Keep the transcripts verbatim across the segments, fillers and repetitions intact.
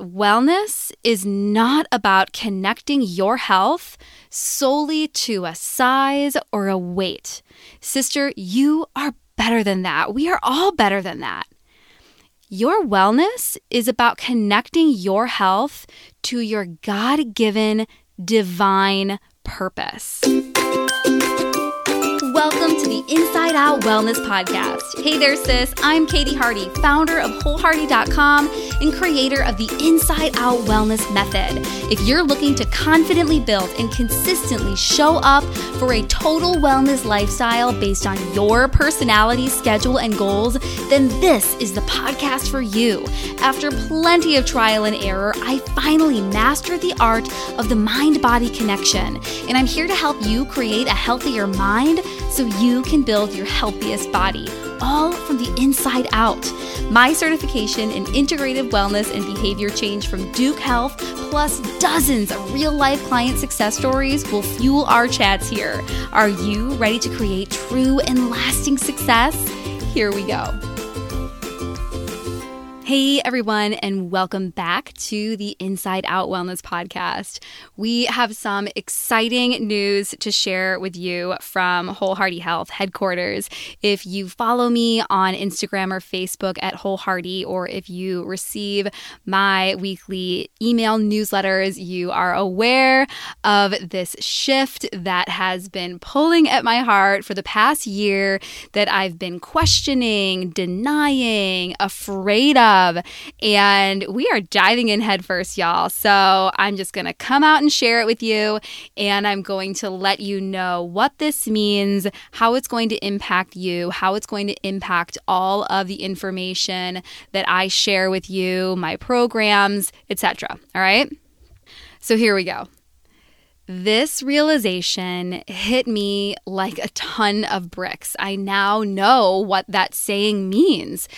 wellness is not about connecting your health solely to a size or a weight. Sister, you are better than that. We are all better than that. Your wellness is about connecting your health to your God-given divine purpose. Welcome to the Inside Out Wellness Podcast. Hey there, sis. I'm Katie Hardy, founder of wholehearted dot com and creator of the Inside Out Wellness Method. If you're looking to confidently build and consistently show up for a total wellness lifestyle based on your personality, schedule, and goals, then this is the podcast for you. After plenty of trial and error, I finally mastered the art of the mind-body connection, and I'm here to help you create a healthier mind so you can build your healthiest body, all from the inside out. My certification in integrative wellness and behavior change from Duke Health, plus dozens of real-life client success stories will fuel our chats here. Are you ready to create true and lasting success? Here we go. Hey everyone, and welcome back to the Inside Out Wellness Podcast. We have some exciting news to share with you from Wholehearted Health headquarters. If you follow me on Instagram or Facebook at Wholehearted, or if you receive my weekly email newsletters, you are aware of this shift that has been pulling at my heart for the past year that I've been questioning, denying, afraid of. And we are diving in headfirst, y'all. So I'm just going to come out and share it with you. And I'm going to let you know what this means, how it's going to impact you, how it's going to impact all of the information that I share with you, my programs, et cetera. All right. So here we go. This realization hit me like a ton of bricks. I now know what that saying means.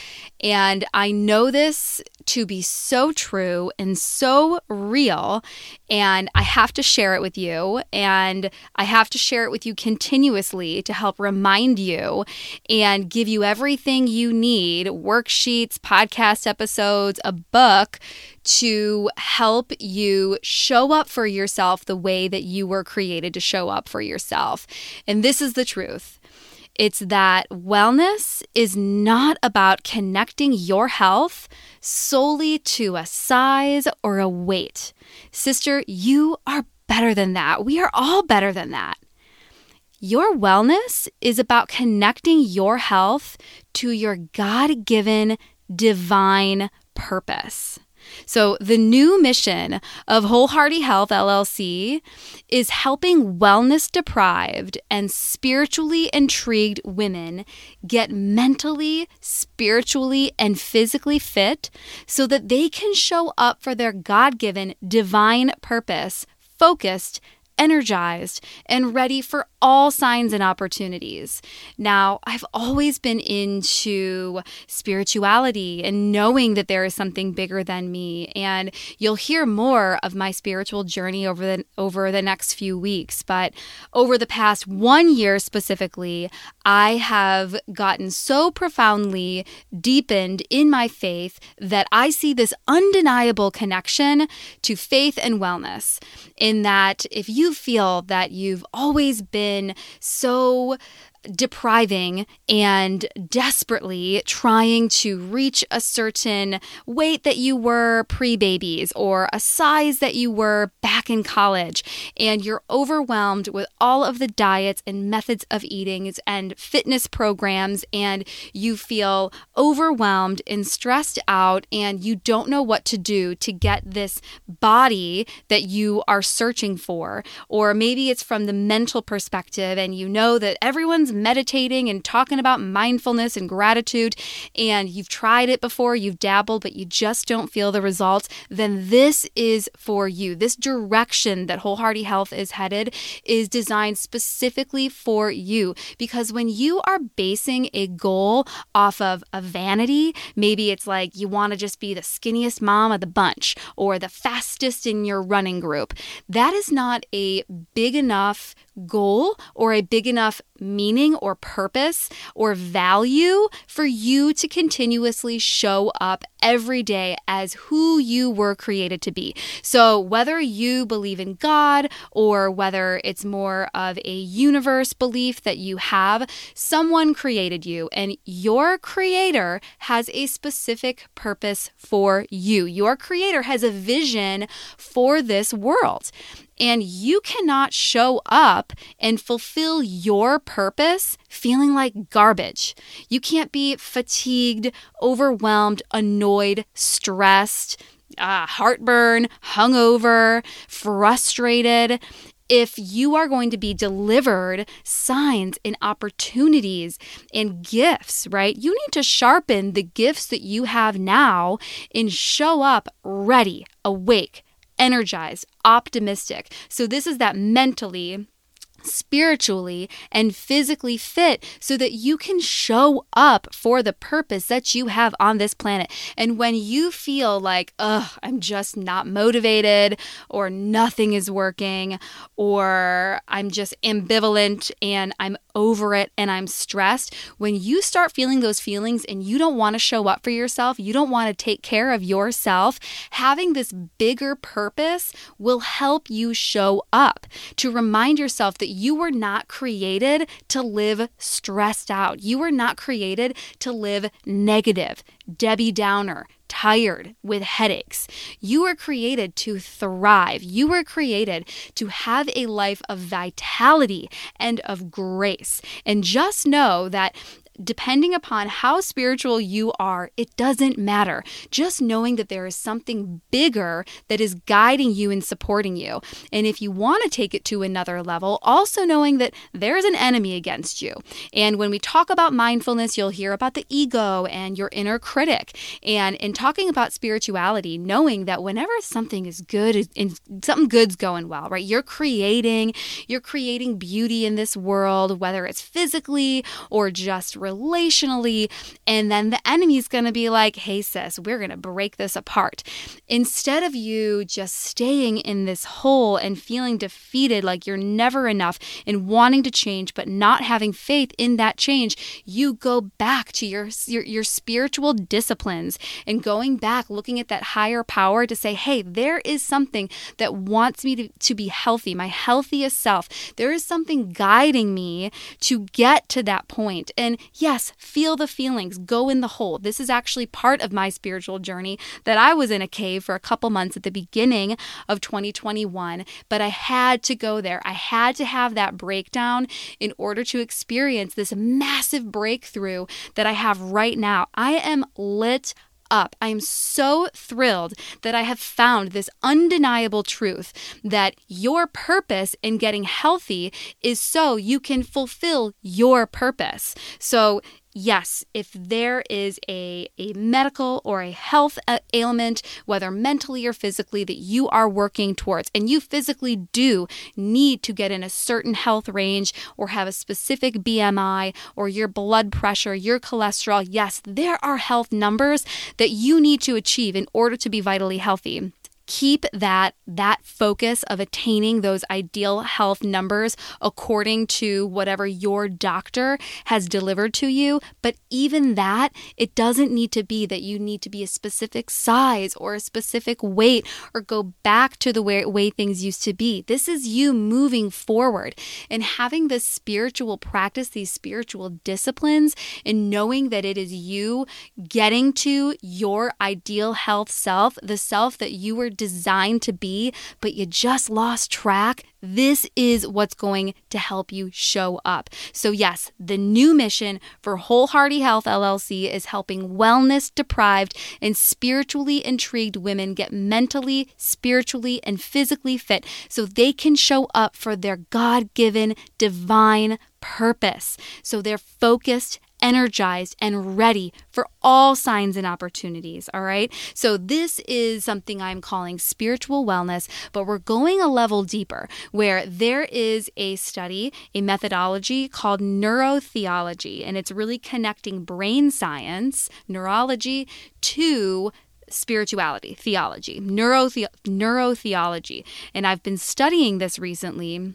And I know this to be so true and so real. And I have to share it with you. And I have to share it with you continuously to help remind you and give you everything you need, worksheets, podcast episodes, a book, to help you show up for yourself the way that you were created to show up for yourself. And this is the truth. It's that wellness is not about connecting your health solely to a size or a weight. Sister, you are better than that. We are all better than that. Your wellness is about connecting your health to your God-given divine purpose. So the new mission of Wholehearted Health L L C is helping wellness-deprived and spiritually intrigued women get mentally, spiritually, and physically fit so that they can show up for their God-given divine purpose, focused, energized, and ready for all signs and opportunities. Now, I've always been into spirituality and knowing that there is something bigger than me, and you'll hear more of my spiritual journey over the, over the next few weeks, but over the past one year specifically, I have gotten so profoundly deepened in my faith that I see this undeniable connection to faith and wellness, in that if you You feel that you've always been so depriving and desperately trying to reach a certain weight that you were pre-babies or a size that you were back in college, and you're overwhelmed with all of the diets and methods of eating and fitness programs, and you feel overwhelmed and stressed out, and you don't know what to do to get this body that you are searching for. Or maybe it's from the mental perspective, and you know that everyone's meditating and talking about mindfulness and gratitude, and you've tried it before, you've dabbled, but you just don't feel the results, then this is for you. This direction that Wholehearted Health is headed is designed specifically for you, because when you are basing a goal off of a vanity, maybe it's like you want to just be the skinniest mom of the bunch or the fastest in your running group, that is not a big enough goal or a big enough meaning meaning or purpose or value for you to continuously show up every day as who you were created to be. So whether you believe in God or whether it's more of a universe belief that you have, someone created you, and your creator has a specific purpose for you. Your creator has a vision for this world. And you cannot show up and fulfill your purpose feeling like garbage. You can't be fatigued, overwhelmed, annoyed, stressed, uh, heartburn, hungover, frustrated. If you are going to be delivered signs and opportunities and gifts, right? You need to sharpen the gifts that you have now and show up ready, awake, energized, optimistic. So this is that mentally, spiritually, and physically fit so that you can show up for the purpose that you have on this planet. And when you feel like, ugh, I'm just not motivated, or nothing is working, or I'm just ambivalent and I'm over it and I'm stressed, when you start feeling those feelings and you don't want to show up for yourself, you don't want to take care of yourself, having this bigger purpose will help you show up to remind yourself that you were not created to live stressed out. You were not created to live negative, Debbie Downer, tired with headaches. You were created to thrive. You were created to have a life of vitality and of grace. And just know that depending upon how spiritual you are, it doesn't matter. Just knowing that there is something bigger that is guiding you and supporting you. And if you want to take it to another level, also knowing that there's an enemy against you. And when we talk about mindfulness, you'll hear about the ego and your inner critic. And in talking about spirituality, knowing that whenever something is good and something good's going well, right? You're creating, you're creating beauty in this world, whether it's physically or just relationally, and then the enemy's going to be like, hey sis, we're going to break this apart. Instead of you just staying in this hole and feeling defeated like you're never enough and wanting to change but not having faith in that change, you go back to your, your, your spiritual disciplines and going back, looking at that higher power to say, hey, there is something that wants me to, to be healthy, my healthiest self. There is something guiding me to get to that point. And yes, feel the feelings, go in the hole. This is actually part of my spiritual journey, that I was in a cave for a couple months at the beginning of twenty twenty-one, but I had to go there. I had to have that breakdown in order to experience this massive breakthrough that I have right now. I am lit up. I am so thrilled that I have found this undeniable truth that your purpose in getting healthy is so you can fulfill your purpose. So yes, if there is a, a medical or a health ailment, whether mentally or physically, that you are working towards, and you physically do need to get in a certain health range or have a specific B M I or your blood pressure, your cholesterol, yes, there are health numbers that you need to achieve in order to be vitally healthy. Keep that that focus of attaining those ideal health numbers according to whatever your doctor has delivered to you. But even that, it doesn't need to be that you need to be a specific size or a specific weight or go back to the way, way things used to be. This is you moving forward and having this spiritual practice, these spiritual disciplines, and knowing that it is you getting to your ideal health self, the self that you were designed to be, but you just lost track. This is what's going to help you show up. So yes, the new mission for Wholehearted Health L L C is helping wellness-deprived and spiritually intrigued women get mentally, spiritually, and physically fit so they can show up for their God-given divine purpose. So they're focused, energized, and ready for all signs and opportunities, all right? So this is something I'm calling spiritual wellness, but we're going a level deeper, where there is a study, a methodology called neurotheology, and it's really connecting brain science, neurology, to spirituality, theology, neurothe- neurotheology. And I've been studying this recently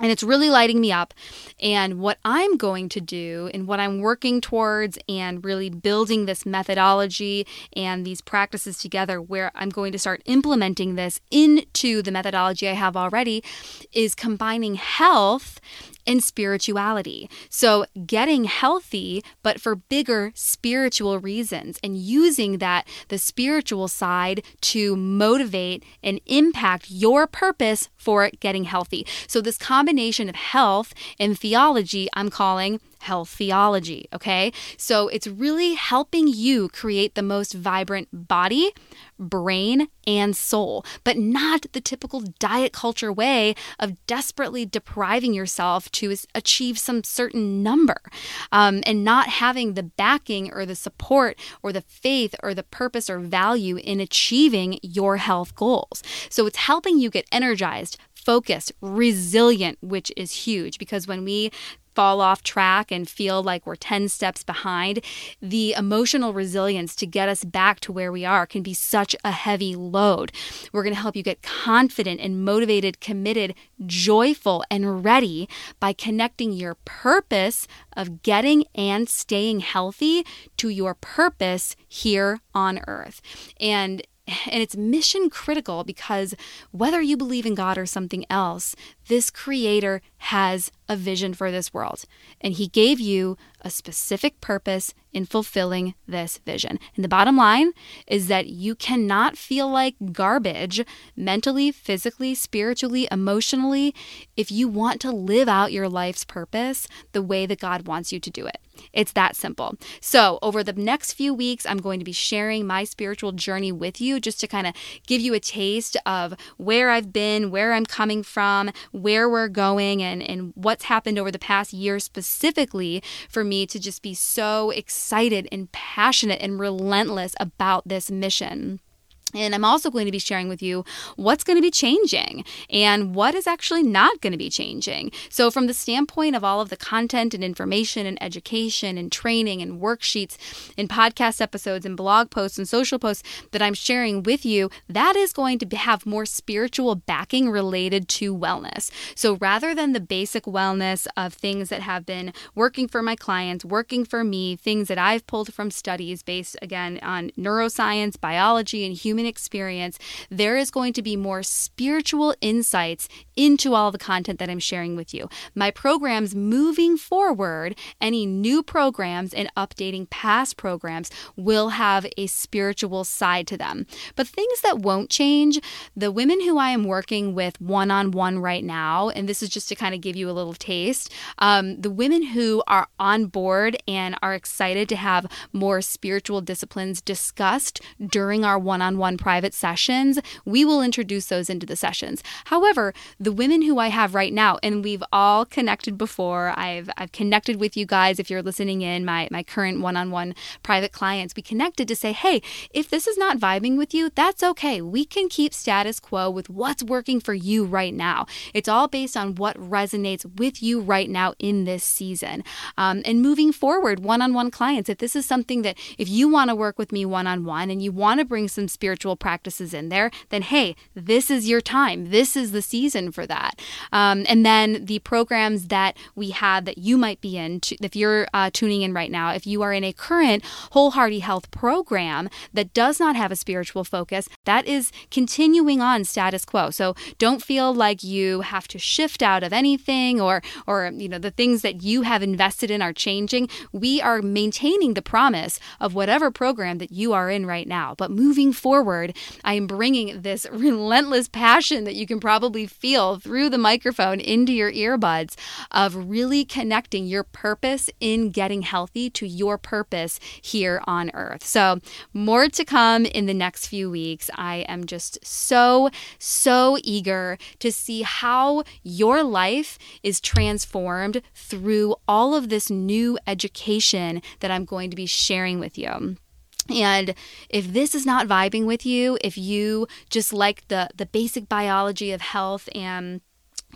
And it's really lighting me up. And what I'm going to do and what I'm working towards and really building this methodology and these practices together, where I'm going to start implementing this into the methodology I have already, is combining health and spirituality. So getting healthy, but for bigger spiritual reasons, and using that, the spiritual side, to motivate and impact your purpose for getting healthy. So this combination of health and theology, I'm calling health theology, okay? So it's really helping you create the most vibrant body, brain, and soul, but not the typical diet culture way of desperately depriving yourself to achieve some certain number, um, and not having the backing or the support or the faith or the purpose or value in achieving your health goals. So it's helping you get energized, focused, resilient, which is huge, because when we fall off track and feel like we're ten steps behind, the emotional resilience to get us back to where we are can be such a heavy load. We're going to help you get confident and motivated, committed, joyful, and ready by connecting your purpose of getting and staying healthy to your purpose here on earth. And And it's mission critical, because whether you believe in God or something else, this creator has a vision for this world. And he gave you a specific purpose in fulfilling this vision. And the bottom line is that you cannot feel like garbage mentally, physically, spiritually, emotionally, if you want to live out your life's purpose the way that God wants you to do it. It's that simple. So over the next few weeks, I'm going to be sharing my spiritual journey with you, just to kind of give you a taste of where I've been, where I'm coming from, where we're going, and, and what's happened over the past year specifically for me to just be so excited and passionate and relentless about this mission. And I'm also going to be sharing with you what's going to be changing and what is actually not going to be changing. So from the standpoint of all of the content and information and education and training and worksheets and podcast episodes and blog posts and social posts that I'm sharing with you, that is going to have more spiritual backing related to wellness. So rather than the basic wellness of things that have been working for my clients, working for me, things that I've pulled from studies based, again, on neuroscience, biology, and human experience, there is going to be more spiritual insights into all the content that I'm sharing with you. My programs moving forward, any new programs and updating past programs, will have a spiritual side to them. But things that won't change, the women who I am working with one-on-one right now, and this is just to kind of give you a little taste, um, the women who are on board and are excited to have more spiritual disciplines discussed during our one-on-one private sessions, we will introduce those into the sessions. However, the women who I have right now, and we've all connected before, I've I've connected with you guys. If you're listening in, my, my current one-on-one private clients, we connected to say, hey, if this is not vibing with you, that's okay. We can keep status quo with what's working for you right now. It's all based on what resonates with you right now in this season. Um, and moving forward, one-on-one clients, if this is something that, if you want to work with me one-on-one and you want to bring some spiritual spiritual practices in there, then hey, this is your time. This is the season for that. Um, and then the programs that we have that you might be in, to, if you're uh, tuning in right now, if you are in a current Wholehearted Health program that does not have a spiritual focus, that is continuing on status quo. So don't feel like you have to shift out of anything, or, or you know, the things that you have invested in are changing. We are maintaining the promise of whatever program that you are in right now, but moving forward, I am bringing this relentless passion that you can probably feel through the microphone into your earbuds of really connecting your purpose in getting healthy to your purpose here on earth. So more to come in the next few weeks. I am just so, so eager to see how your life is transformed through all of this new education that I'm going to be sharing with you. And if this is not vibing with you, if you just like the, the basic biology of health and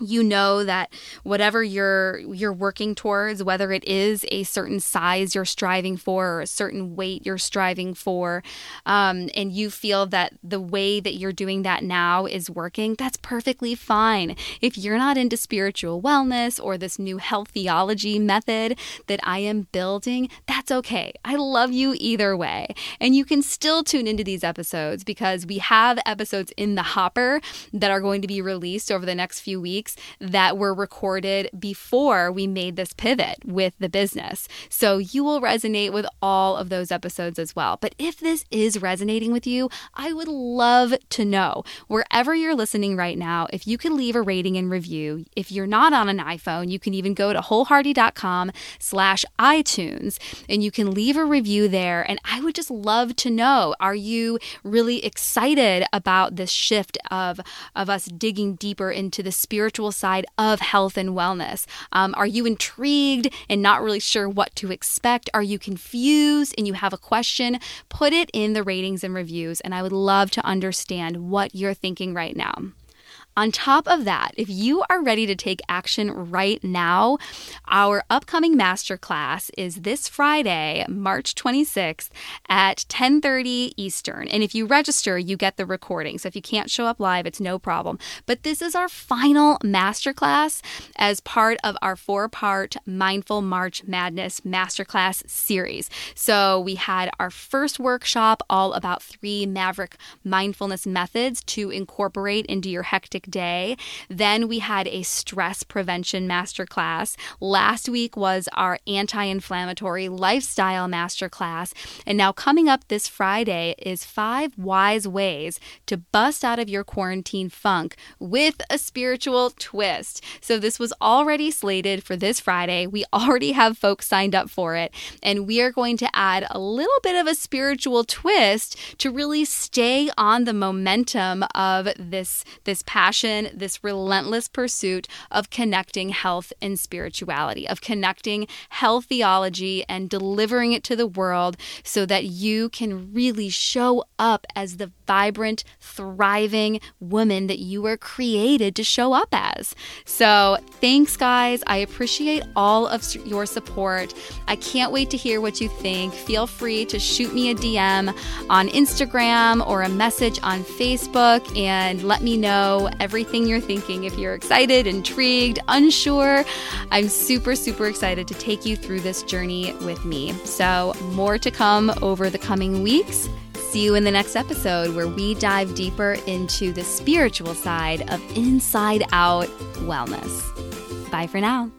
you know that whatever you're you're working towards, whether it is a certain size you're striving for or a certain weight you're striving for, um, and you feel that the way that you're doing that now is working, that's perfectly fine. If you're not into spiritual wellness or this new health theology method that I am building, that's okay. I love you either way. And you can still tune into these episodes because we have episodes in the hopper that are going to be released over the next few weeks that were recorded before we made this pivot with the business. So you will resonate with all of those episodes as well. But if this is resonating with you, I would love to know, wherever you're listening right now, if you could leave a rating and review. If you're not on an iPhone, you can even go to wholehearted dot com slash iTunes and you can leave a review there. And I would just love to know, are you really excited about this shift of, of us digging deeper into the spiritual side of health and wellness? Um, are you intrigued and not really sure what to expect? Are you confused and you have a question? Put it in the ratings and reviews, and I would love to understand what you're thinking right now. On top of that, if you are ready to take action right now, our upcoming masterclass is this Friday, March twenty-sixth at ten thirty Eastern. And if you register, you get the recording. So if you can't show up live, it's no problem. But this is our final masterclass as part of our four-part Mindful March Madness Masterclass series. So we had our first workshop all about three maverick mindfulness methods to incorporate into your hectic day. Then we had a stress prevention masterclass. Last week was our anti-inflammatory lifestyle masterclass. And now coming up this Friday is five wise ways to bust out of your quarantine funk with a spiritual twist. So this was already slated for this Friday. We already have folks signed up for it. And we are going to add a little bit of a spiritual twist to really stay on the momentum of this, this past passion, this relentless pursuit of connecting health and spirituality, of connecting health theology and delivering it to the world so that you can really show up as the vibrant, thriving woman that you were created to show up as. So thanks, guys. I appreciate all of your support. I can't wait to hear what you think. Feel free to shoot me a D M on Instagram or a message on Facebook and let me know everything you're thinking. If you're excited, intrigued, unsure, I'm super, super excited to take you through this journey with me. So more to come over the coming weeks. See you in the next episode where we dive deeper into the spiritual side of Inside Out Wellness. Bye for now.